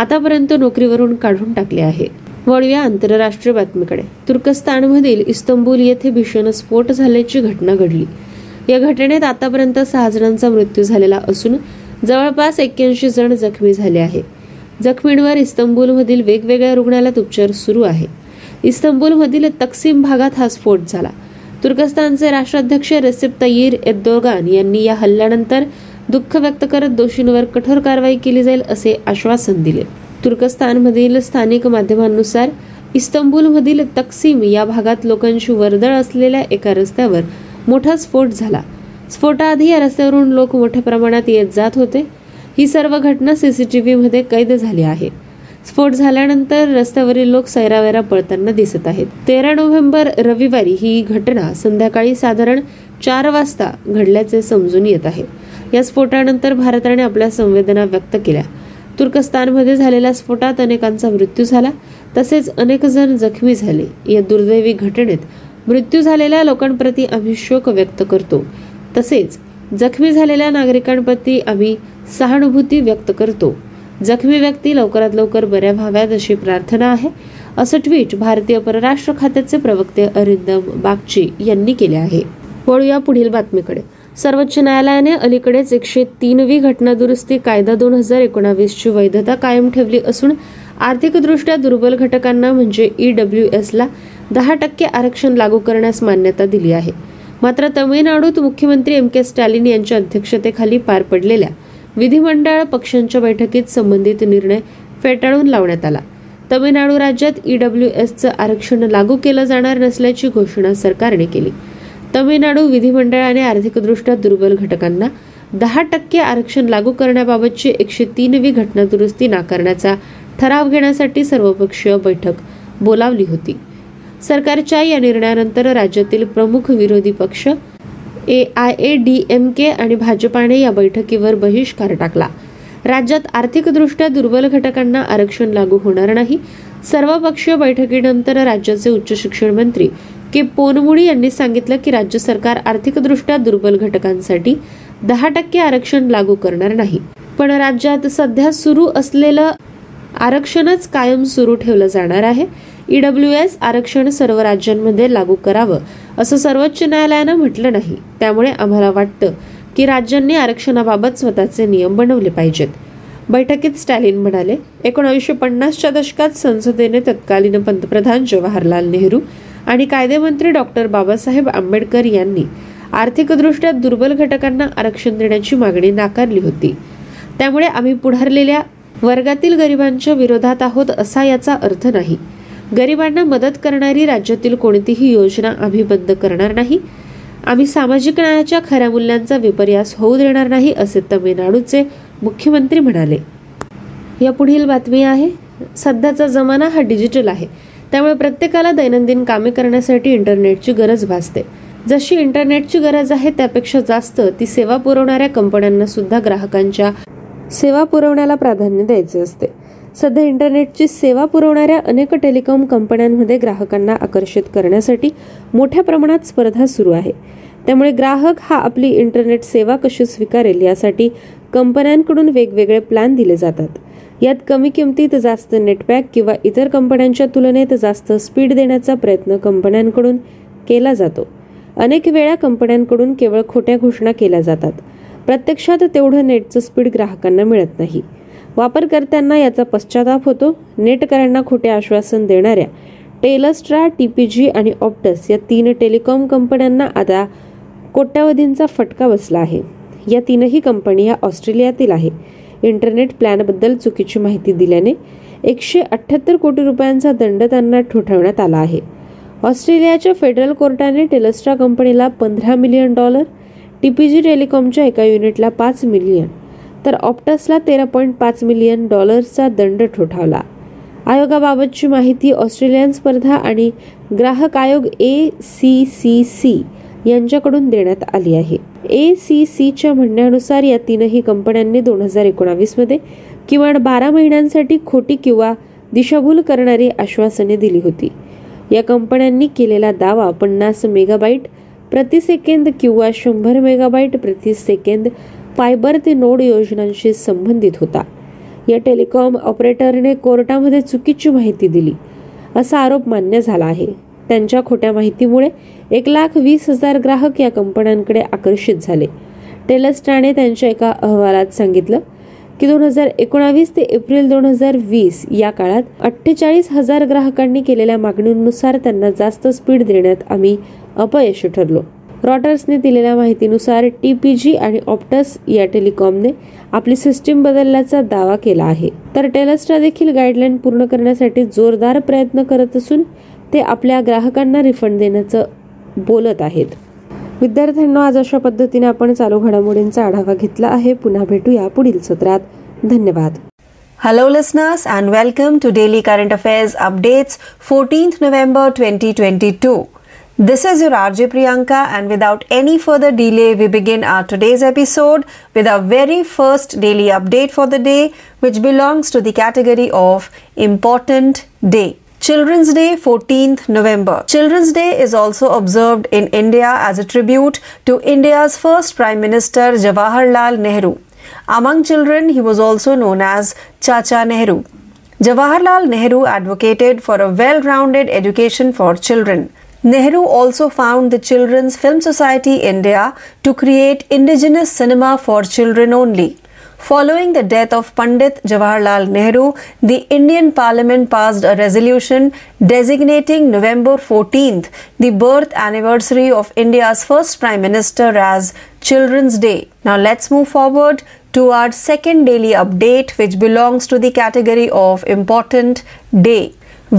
आतापर्यंत नोकरीवरून काढून टाकले आहे. वळूया आंतरराष्ट्रीय बातमीकडे. तुर्कस्तानमधील इस्तंबूल येथे भीषण स्फोट झाल्याची घटना घडली. या घटनेत आतापर्यंत 6 जणांचा मृत्यू झालेला असून जवळपास 81 जण जखमी झाले आहे. जखमींवर इस्तंबूलमधील वेगवेगळ्या रुग्णालयात उपचार सुरू आहे. इस्तंबूलमधील तक्सीम भागात हा स्फोट झाला. तुर्कस्तानचे राष्ट्राध्यक्ष रेसिप तय्यिप एर्दोगान यांनी या हल्ल्यानंतर दुःख व्यक्त करत दोषींवर कठोर कारवाई केली जाईल असे आश्वासन दिले. तुर्कस्तानमधील स्थानिक माध्यमांनुसार इस्तंबूलमधील तक्सीम या भागात लोकांची वर्दळ असलेल्या एका रस्त्यावर मोठा स्फोट झाला. स्फोटाआधी या रस्त्यावरून लोक मोठ्या प्रमाणात येत जात होते. ही सर्व घटना CCTV मध्ये कैद झाली आहे. स्फोट झाल्यानंतर रस्त्यावरील लोक सैरावैरा पळताना दिसत आहेत. 13 नोव्हेंबर रविवारी ही घटना संध्याकाळी साधारण 4 वाजता घडल्याचे समजून येत आहे. या स्फोटानंतर भारताने आपल्या संवेदना व्यक्त केल्या. तुर्कस्तानमध्ये झालेल्या स्फोटात अनेकांचा मृत्यू झाला तसेच अनेक जण जखमी झाले. या दुर्दैवी घटनेत मृत्यू झालेल्या लोकांप्रती आम्ही शोक व्यक्त करतो तसेच जखमी झालेल्या नागरिकांप्रती आम्ही सहानुभूती व्यक्त करतो. जखमी व्यक्ती लवकरात लवकर बऱ्या व्हाव्यात अशी प्रार्थना आहे असं ट्विट भारतीय परराष्ट्र खात्याचे प्रवक्ते अरिंदम बागची यांनी केले आहे. वळूया पुढील बातमीकडे. सर्वोच्च न्यायालयाने अलीकडेच 103वी घटना दुरुस्ती कायदा 2019ची वैधता कायम ठेवली असून आर्थिकदृष्ट्या दुर्बल घटकांना म्हणजे EWSला 10% आरक्षण लागू करण्यास मान्यता दिली आहे. मात्र तमिळनाडूत मुख्यमंत्री MK स्टॅलिन यांच्या अध्यक्षतेखाली पार पडलेल्या विधिमंडळ पक्षांच्या बैठकीत संबंधित निर्णय फेटाळून लावण्यात आला. तमिळनाडू राज्यात EWSचं आरक्षण लागू केलं जाणार नसल्याची घोषणा सरकारने केली. तमिळनाडू विधिमंडळाने आर्थिकदृष्ट्या दुर्बल घटकांना 10% आरक्षण लागू करण्याबाबतची 103वी घटना दुरुस्ती नाकारण्याचा ठराव घेण्यासाठी सर्वपक्षीय बैठक बोलावली होती. सरकारच्या या निर्णयानंतर राज्यातील प्रमुख विरोधी पक्ष AIA, DMK आणि भाजपाने या बैठकीवर बहिष्कार टाकला. राज्यात आर्थिकदृष्ट्या दुर्बल घटकांना आरक्षण लागू होणार नाही सर्वपक्षीय बैठकीनंतर राज्याचे उच्च शिक्षण मंत्री के पोनमुडी यांनी सांगितलं की राज्य सरकार आर्थिकदृष्ट्या दुर्बल घटकांसाठी 10% आरक्षण लागू करणार नाही, पण राज्यात सध्या सुरू असलेलं आरक्षणच कायम सुरू ठेवलं जाणार आहे. ईडब्ल्यूएस आरक्षण सर्व राज्यांमध्ये लागू करावं असं सर्वोच्च न्यायालयानं म्हटलं नाही, त्यामुळे आम्हाला वाटतं की राज्यांनी आरक्षणाबाबत स्वतःचे नियम बनवले पाहिजेत. बैठकीत स्टॅलिन म्हणाले, 1950च्या दशकात संसदेने तत्कालीन पंतप्रधान जवाहरलाल नेहरू आणि कायदेमंत्री डॉक्टर बाबासाहेब आंबेडकर यांनी आर्थिकदृष्ट्या दुर्बल घटकांना आरक्षण देण्याची मागणी नाकारली होती, त्यामुळे आम्ही पुढारलेल्या वर्गातील गरिबांच्या विरोधात आहोत असा याचा अर्थ नाही. गरिबांना मदत करणारी राज्यातील कोणतीही योजना आम्ही बंद करणार नाही. आम्ही सामाजिक न्यायाच्या खऱ्या मूल्यांचा विपर्यास होऊ देणार नाही, असे तमिळनाडूचे मुख्यमंत्री म्हणाले. या पुढील बातमी आहे. सध्याचा जमाना हा डिजिटल आहे, त्यामुळे प्रत्येकाला दैनंदिन कामे करण्यासाठी इंटरनेटची गरज भासते. जशी इंटरनेटची गरज आहे त्यापेक्षा जास्त ती सेवा पुरवणाऱ्या कंपन्यांना सुद्धा ग्राहकांच्या सेवा पुरवण्याला प्राधान्य द्यायचे असते. सध्या इंटरनेटची सेवा पुरवणाऱ्या अनेक टेलिकॉम कंपन्यांमध्ये ग्राहकांना आकर्षित करण्यासाठी मोठ्या प्रमाणात स्पर्धा सुरू आहे, त्यामुळे ग्राहक हा आपली इंटरनेट सेवा कशी स्वीकारेल यासाठी कंपन्यांकडून वेगवेगळे प्लॅन दिले जातात. यात कमी किमतीत जास्त नेटपॅक किंवा इतर कंपन्यांच्या तुलनेत जास्त स्पीड देण्याचा प्रयत्न कंपन्यांकडून केला जातो. अनेक वेळा कंपन्यांकडून केवळ खोट्या घोषणा केल्या जातात. प्रत्यक्षात तेवढं नेटचं स्पीड ग्राहकांना मिळत नाही. वापरकर्त्यांना याचा पश्चाताप होतो. नेटकऱ्यांना खोटे आश्वासन देणाऱ्या टेलस्ट्रा, TPG आणि ऑप्टस या 3 टेलिकॉम कंपन्यांना आता कोट्यावधींचा फटका बसला आहे. या 3ही कंपनी ह्या ऑस्ट्रेलियातील आहे. इंटरनेट प्लॅनबद्दल चुकीची माहिती दिल्याने 178 कोटी रुपयांचा दंड त्यांना ठोठावण्यात आला आहे. ऑस्ट्रेलियाच्या फेडरल कोर्टाने टेलस्ट्रा कंपनीला $15 मिलियन, TPG टेलिकॉमच्या एका युनिटला $5 मिलियन, तर ऑप्टसला $13.5 मिलियन दंड ठोठावला. आयोगाबाबतची माहिती ऑस्ट्रेलियन स्पर्धा आणि ग्राहक आयोग ACCC यांच्याकडून देण्यात आली आहे. ACCच्या म्हणण्यानुसार या 3ही कंपन्यांनी 2019 मध्ये किमान 12 महिन्यांसाठी खोटी किंवा दिशाभूल करणारी आश्वासने दिली होती. या कंपन्यांनी केलेला दावा 50 मेगाबाईट प्रति सेकंद किंवा 100 मेगाबाईट प्रति सेकंद फायबर ते नोड योजनांशी संबंधित होता. या टेलिकॉम ऑपरेटरने कोर्टामध्ये चुकीची माहिती दिली असा आरोप मान्य झाला आहे. त्यांच्या खोट्या माहितीमुळे 1,20,000 ग्राहक या कंपन्यांकडे आकर्षित झाले. टेलस्ट्राने त्यांच्या एका अहवालात सांगितलं की 2019 ते एप्रिल 2020 या काळात 48,000 ग्राहकांनी केलेल्या मागणीनुसार त्यांना जास्त स्पीड देण्यात आम्ही अपयशी ठरलो. रॉटर्सने दिलेल्या माहितीनुसार TPG आणि ऑप्टस या टेलिकॉमने आपली सिस्टीम बदलल्याचा दावा केला आहे, तर टेलस्ट्रा देखील गाईडलाईन पूर्ण करण्यासाठी जोरदार प्रयत्न करत असून ते आपल्या ग्राहकांना रिफंड देण्याचं बोलत आहेत. विद्यार्थ्यांनो, आज अशा पद्धतीने आपण चालू घडामोडींचा आढावा घेतला आहे. पुन्हा भेटूया पुढील सत्रात. धन्यवाद. Hello listeners and welcome to Daily Current Affairs Updates 14th November 2022. This is your RJ Priyanka, and without any further delay we begin our today's episode with our very first daily update for the day, which belongs to the category of Important Day. Children's Day, 14th November. Children's Day is also observed in India as a tribute to India's first Prime Minister Jawaharlal Nehru. Among children, he was also known as Chacha Nehru. Jawaharlal Nehru advocated for a well-rounded education for children. Nehru also found the Children's Film Society India to create indigenous cinema for children only. Following the death of Pandit Jawaharlal Nehru, the Indian Parliament passed a resolution designating November 14th, the birth anniversary of India's first Prime Minister, as Children's Day. Now let's move forward to our second daily update, which belongs to the category of Important Day.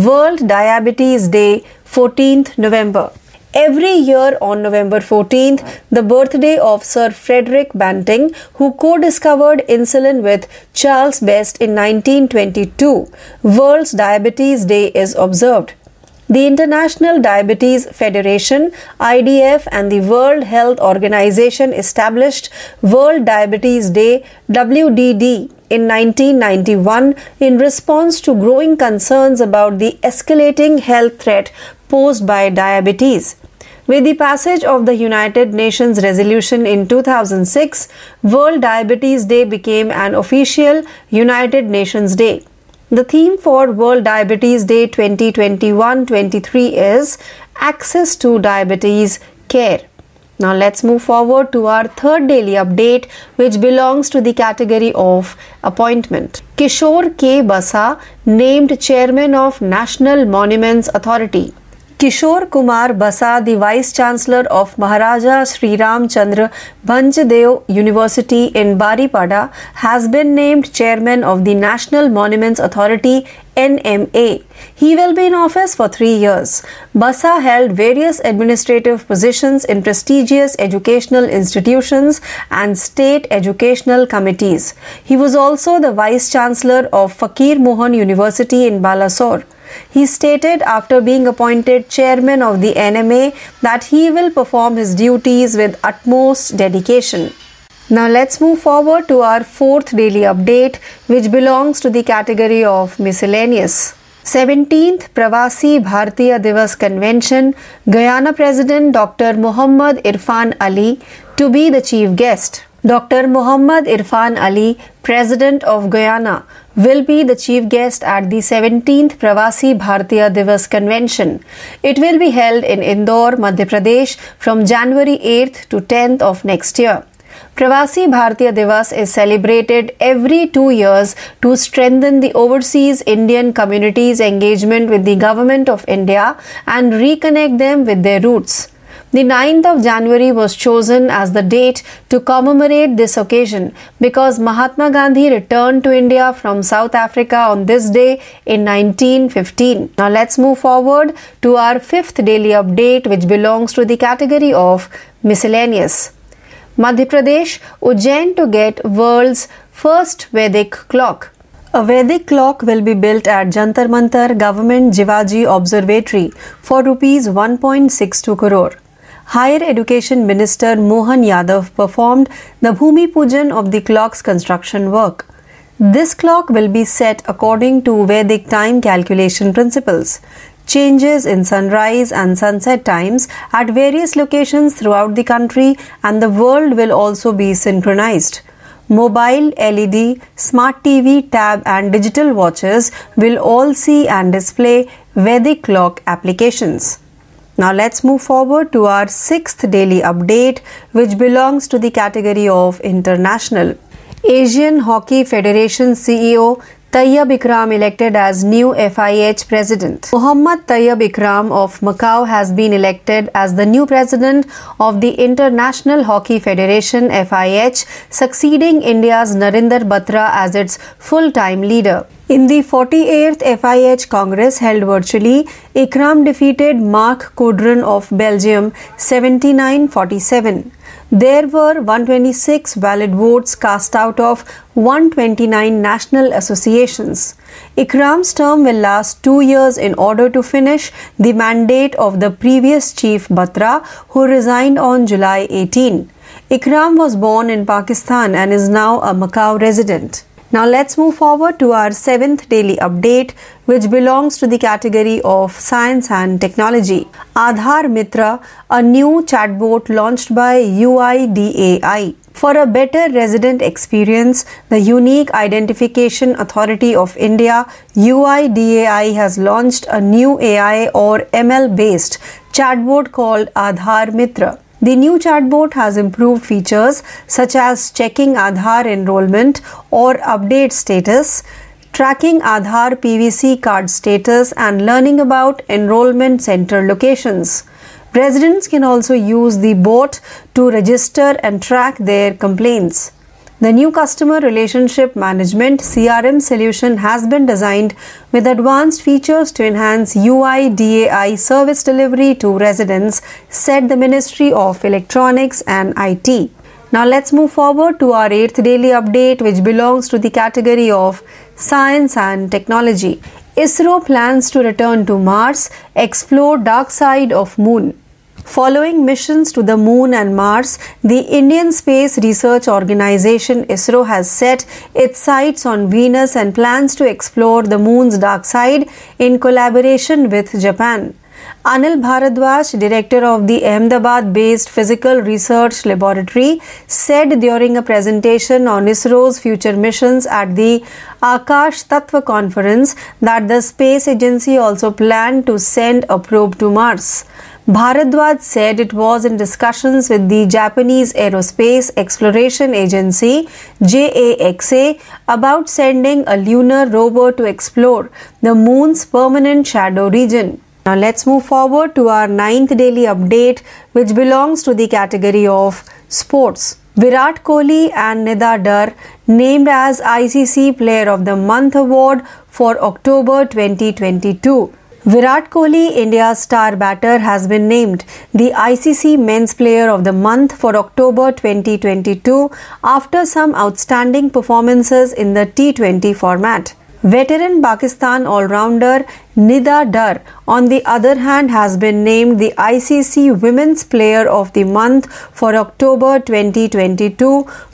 World Diabetes Day, 14th November. Every year on November 14th, the birthday of Sir Frederick Banting, who co-discovered insulin with Charles Best in 1922, World Diabetes Day is observed. The International Diabetes Federation, IDF, and the World Health Organization established World Diabetes Day, WDD, in 1991 in response to growing concerns about the escalating health threat posed by diabetes. With the passage of the United Nations resolution in 2006, World Diabetes Day became an official United Nations Day. The theme for World Diabetes Day 2021-23 is Access to Diabetes Care. Now let's move forward to our third daily update, which belongs to the category of appointment. Kishore K. Basa named Chairman of National Monuments Authority. Kishore Kumar Basa, the Vice Chancellor of Maharaja Sri Ram Chandra Bhanja Dev University in Baripada, has been named Chairman of the National Monuments Authority NMA. He will be in office for 3 years. Basa held various administrative positions in prestigious educational institutions and state educational committees. He was also the Vice Chancellor of Fakir Mohan University in Balasore. He stated after being appointed chairman of the NMA that he will perform his duties with utmost dedication. Now let's move forward to our fourth daily update, which belongs to the category of miscellaneous. 17th Pravasi Bharatiya Divas Convention, Guyana President Dr. Muhammad Irfan Ali to be the chief guest. Dr. Muhammad Irfan Ali, President of Guyana, will be the chief guest at the 17th Pravasi Bharatiya Divas Convention. It will be held in Indore, Madhya Pradesh from January 8th to 10th of next year. Pravasi Bharatiya Divas is celebrated every 2 years to strengthen the overseas Indian community's engagement with the government of India and reconnect them with their roots. The 9th of January was chosen as the date to commemorate this occasion because Mahatma Gandhi returned to India from South Africa on this day in 1915. Now let's move forward to our fifth daily update, which belongs to the category of miscellaneous. Madhya Pradesh, Ujjain to get world's first Vedic clock. A Vedic clock will be built at Jantar Mantar Government Jivaji Observatory for Rs 1.62 crore. Higher Education Minister Mohan Yadav performed the Bhoomi Pujan of the clock's construction work. This clock will be set according to Vedic time calculation principles. Changes in sunrise and sunset times at various locations throughout the country and the world will also be synchronized. Mobile, LED, smart TV, tab and digital watches will all see and display Vedic clock applications. Now let's move forward to our sixth daily update, which belongs to the category of international. Asian Hockey Federation CEO Tayyab Ikram elected as new FIH president. Muhammad Tayyab Ikram of Macau has been elected as the new president of the International Hockey Federation FIH, succeeding India's Narinder Batra as its full-time leader. In the 48th FIH Congress held virtually, Ikram defeated Marc Coudrin of Belgium 79-47. There were 126 valid votes cast out of 129 national associations. Ikram's term will last 2 years in order to finish the mandate of the previous chief Batra, who resigned on July 18. Ikram was born in Pakistan and is now a Macau resident. Now let's move forward to our seventh daily update, which belongs to the category of science and technology. Aadhar Mitra, a new chatbot launched by UIDAI. For a better resident experience, the Unique Identification Authority of India, UIDAI, has launched a new AI or ML-based chatbot called Aadhar Mitra. The new chatbot has improved features such as checking Aadhaar enrollment or update status, tracking Aadhaar PVC card status, and learning about enrollment center locations. Residents can also use the bot to register and track their complaints. The new customer relationship management CRM solution has been designed with advanced features to enhance UIDAI service delivery to residents, said the Ministry of Electronics and IT. Now let's move forward to our 8th daily update, which belongs to the category of science and technology. ISRO plans to return to Mars, explore dark side of moon. Following missions to the moon and Mars, the Indian Space Research Organization ISRO has set its sights on Venus and plans to explore the moon's dark side in collaboration with Japan. Anil Bharadwaj, director of the Ahmedabad-based Physical Research Laboratory, said during a presentation on ISRO's future missions at the Akash Tattva conference that the space agency also planned to send a probe to Mars. Bharadwaj said it was in discussions with the Japanese Aerospace Exploration Agency JAXA about sending a lunar rover to explore the moon's permanent shadow region. Now let's move forward to our 9th daily update, which belongs to the category of sports. Virat Kohli and Nida Dar named as ICC Player of the Month award for October 2022. Virat Kohli, India's star batter, has been named the ICC Men's Player of the Month for October 2022 after some outstanding performances in the T20 format. Veteran Pakistan all-rounder Nida Dar, on the other hand, has been named the ICC Women's Player of the Month for October 2022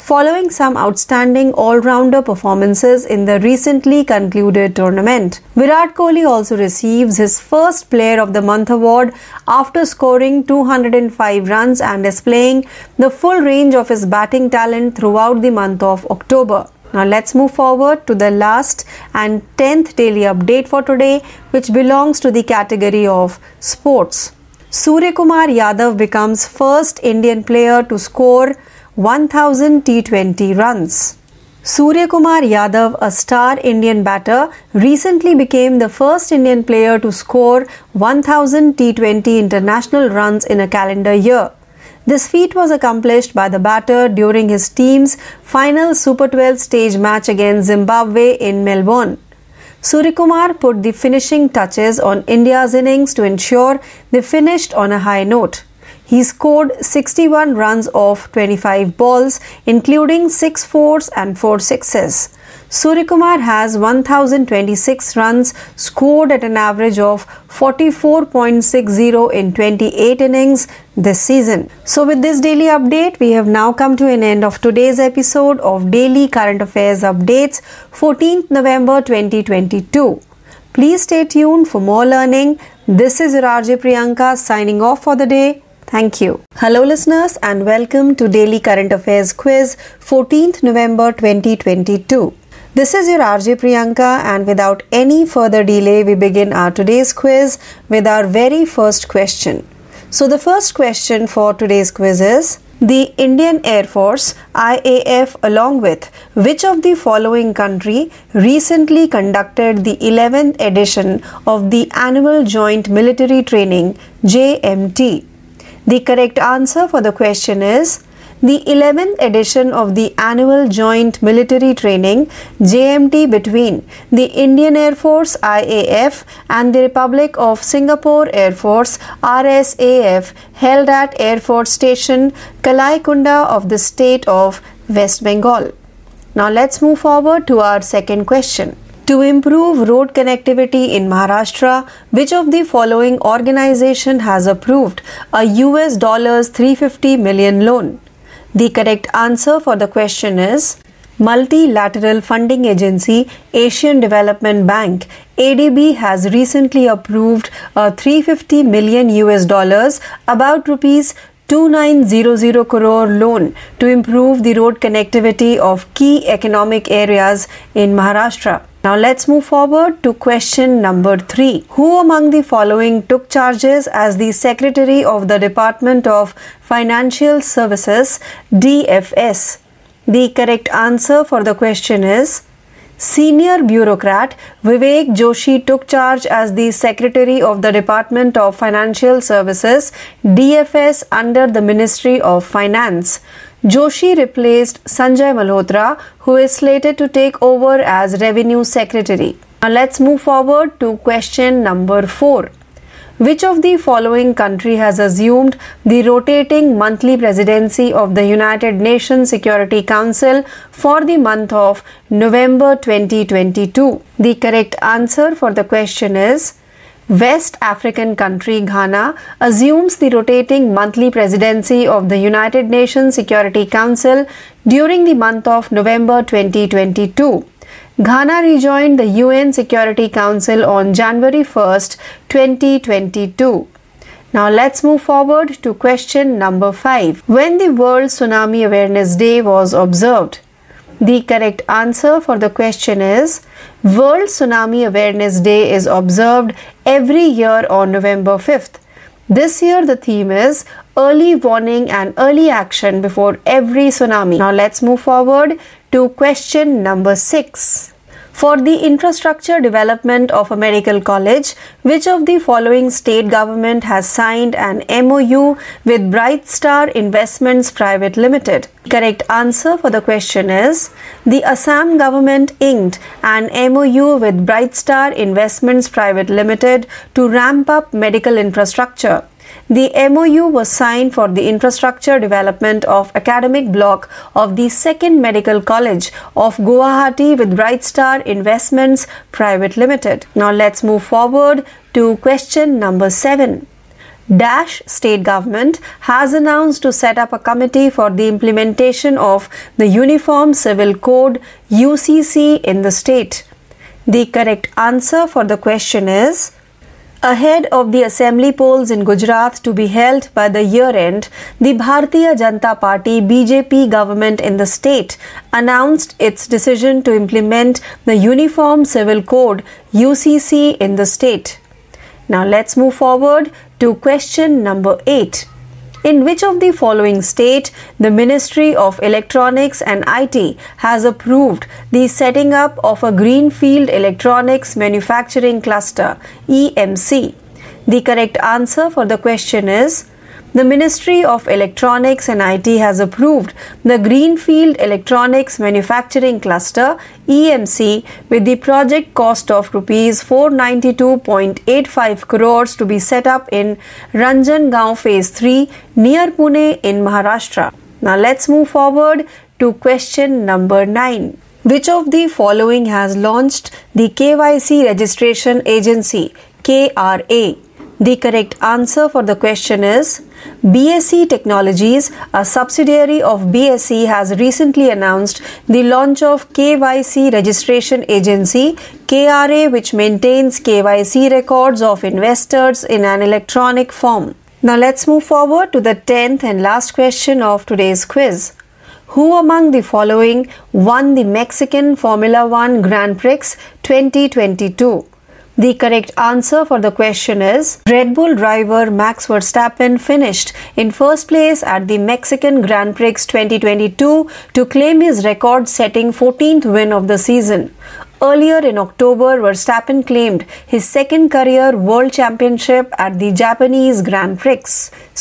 following some outstanding all-rounder performances in the recently concluded tournament. Virat Kohli also receives his first Player of the Month award after scoring 205 runs and displaying the full range of his batting talent throughout the month of October. Now let's move forward to the last and 10th daily update for today, which belongs to the category of sports. Surya Kumar Yadav becomes first Indian player to score 1000 T20 runs. Surya Kumar Yadav, a star Indian batter, recently became the first Indian player to score 1000 T20 international runs in a calendar year. This feat was accomplished by the batter during his team's final Super 12 stage match against Zimbabwe in Melbourne. Suryakumar put the finishing touches on India's innings to ensure they finished on a high note. He scored 61 runs off 25 balls, including 6 fours and 4 sixes. Suryakumar has 1026 runs scored at an average of 44.60 in 28 innings this season. So with this daily update, we have now come to an end of today's episode of Daily Current Affairs Updates, 14th November 2022. Please stay tuned for more learning. This is RJ Priyanka signing off for the day. Thank you. Hello listeners, and welcome to Daily Current Affairs Quiz, 14th November 2022. This is your RJ Priyanka, and without any further delay, we begin our today's quiz with our very first question. So the first question for today's quiz is, the Indian Air Force IAF, along with which of the following country, recently conducted the 11th edition of the Annual Joint Military Training JMT? The correct answer for the question is, the 11th edition of the Annual Joint Military Training JMT between the Indian Air Force IAF and the Republic of Singapore Air Force RSAF, held at Air Force Station Kalaikunda of the state of West Bengal. Now let's move forward to our second question. To improve road connectivity in Maharashtra, which of the following organization has approved a $350 million loan? The correct answer for the question is Multilateral Funding Agency Asian Development Bank ADB has recently approved a $350 million about rupees 2900 crore loan to improve the road connectivity of key economic areas in Maharashtra. Now let's move forward to question number 3. Who among the following took charges as the Secretary of the Department of Financial Services DFS? The correct answer for the question is Senior bureaucrat Vivek Joshi took charge as the Secretary of the Department of Financial Services DFS under the Ministry of Finance. Joshi replaced Sanjay Malhotra, who is slated to take over as Revenue Secretary. Now let's move forward to question number 4. Which of the following country has assumed the rotating monthly presidency of the United Nations Security Council for the month of November 2022? The correct answer for the question is West African country Ghana assumes the rotating monthly presidency of the United Nations Security Council during the month of November 2022. Ghana rejoined the UN Security Council on January 1st, 2022. Now let's move forward to question number 5. When the World Tsunami Awareness Day was observed? The correct answer for the question is World Tsunami Awareness Day is observed every year on November 5th. This year the theme is early warning and early action before every tsunami. Now let's move forward to question number 6. For the infrastructure development of a medical college, which of the following state government has signed an MOU with Bright Star Investments Private Limited? Correct answer for the question is the Assam government inked an MOU with Bright Star Investments Private Limited to ramp up medical infrastructure. The MOU was signed for the infrastructure development of academic block of the 2nd Medical College of Guwahati with Bright Star Investments Private Limited. Now let's move forward to question number 7. Dash state government has announced to set up a committee for the implementation of the Uniform Civil Code UCC in the state. The correct answer for the question is ahead of the assembly polls in Gujarat to be held by the year-end, the Bharatiya Janata Party BJP government in the state announced its decision to implement the Uniform Civil Code UCC in the state. Now let's move forward to question number 8. In which of the following state the Ministry of Electronics and IT has approved the setting up of a Greenfield Electronics Manufacturing Cluster (EMC)? The correct answer for the question is the Ministry of Electronics and IT has approved the Greenfield Electronics Manufacturing Cluster (EMC) with the project cost of Rs 492.85 crores to be set up in Ranjangaon Phase 3 near Pune in Maharashtra. Now let's move forward to question number 9. Which of the following has launched the KYC Registration Agency (KRA)? The correct answer for the question is BSE Technologies, a subsidiary of BSE, has recently announced the launch of KYC Registration Agency (KRA), which maintains KYC records of investors in an electronic form. Now let's move forward to the 10th and last question of today's quiz. Who among the following won the Mexican Formula 1 Grand Prix 2022? The correct answer for the question is Red Bull driver Max Verstappen finished in first place at the Mexican Grand Prix 2022 to claim his record-setting 14th win of the season. Earlier in October, Verstappen claimed his second career world championship at the Japanese Grand Prix.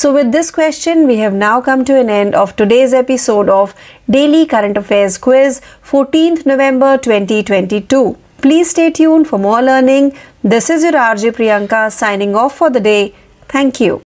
So with this question, we have now come to an end of today's episode of Daily Current Affairs Quiz, 14th November 2022. Please stay tuned for more learning. This is your RJ Priyanka signing off for the day. Thank you.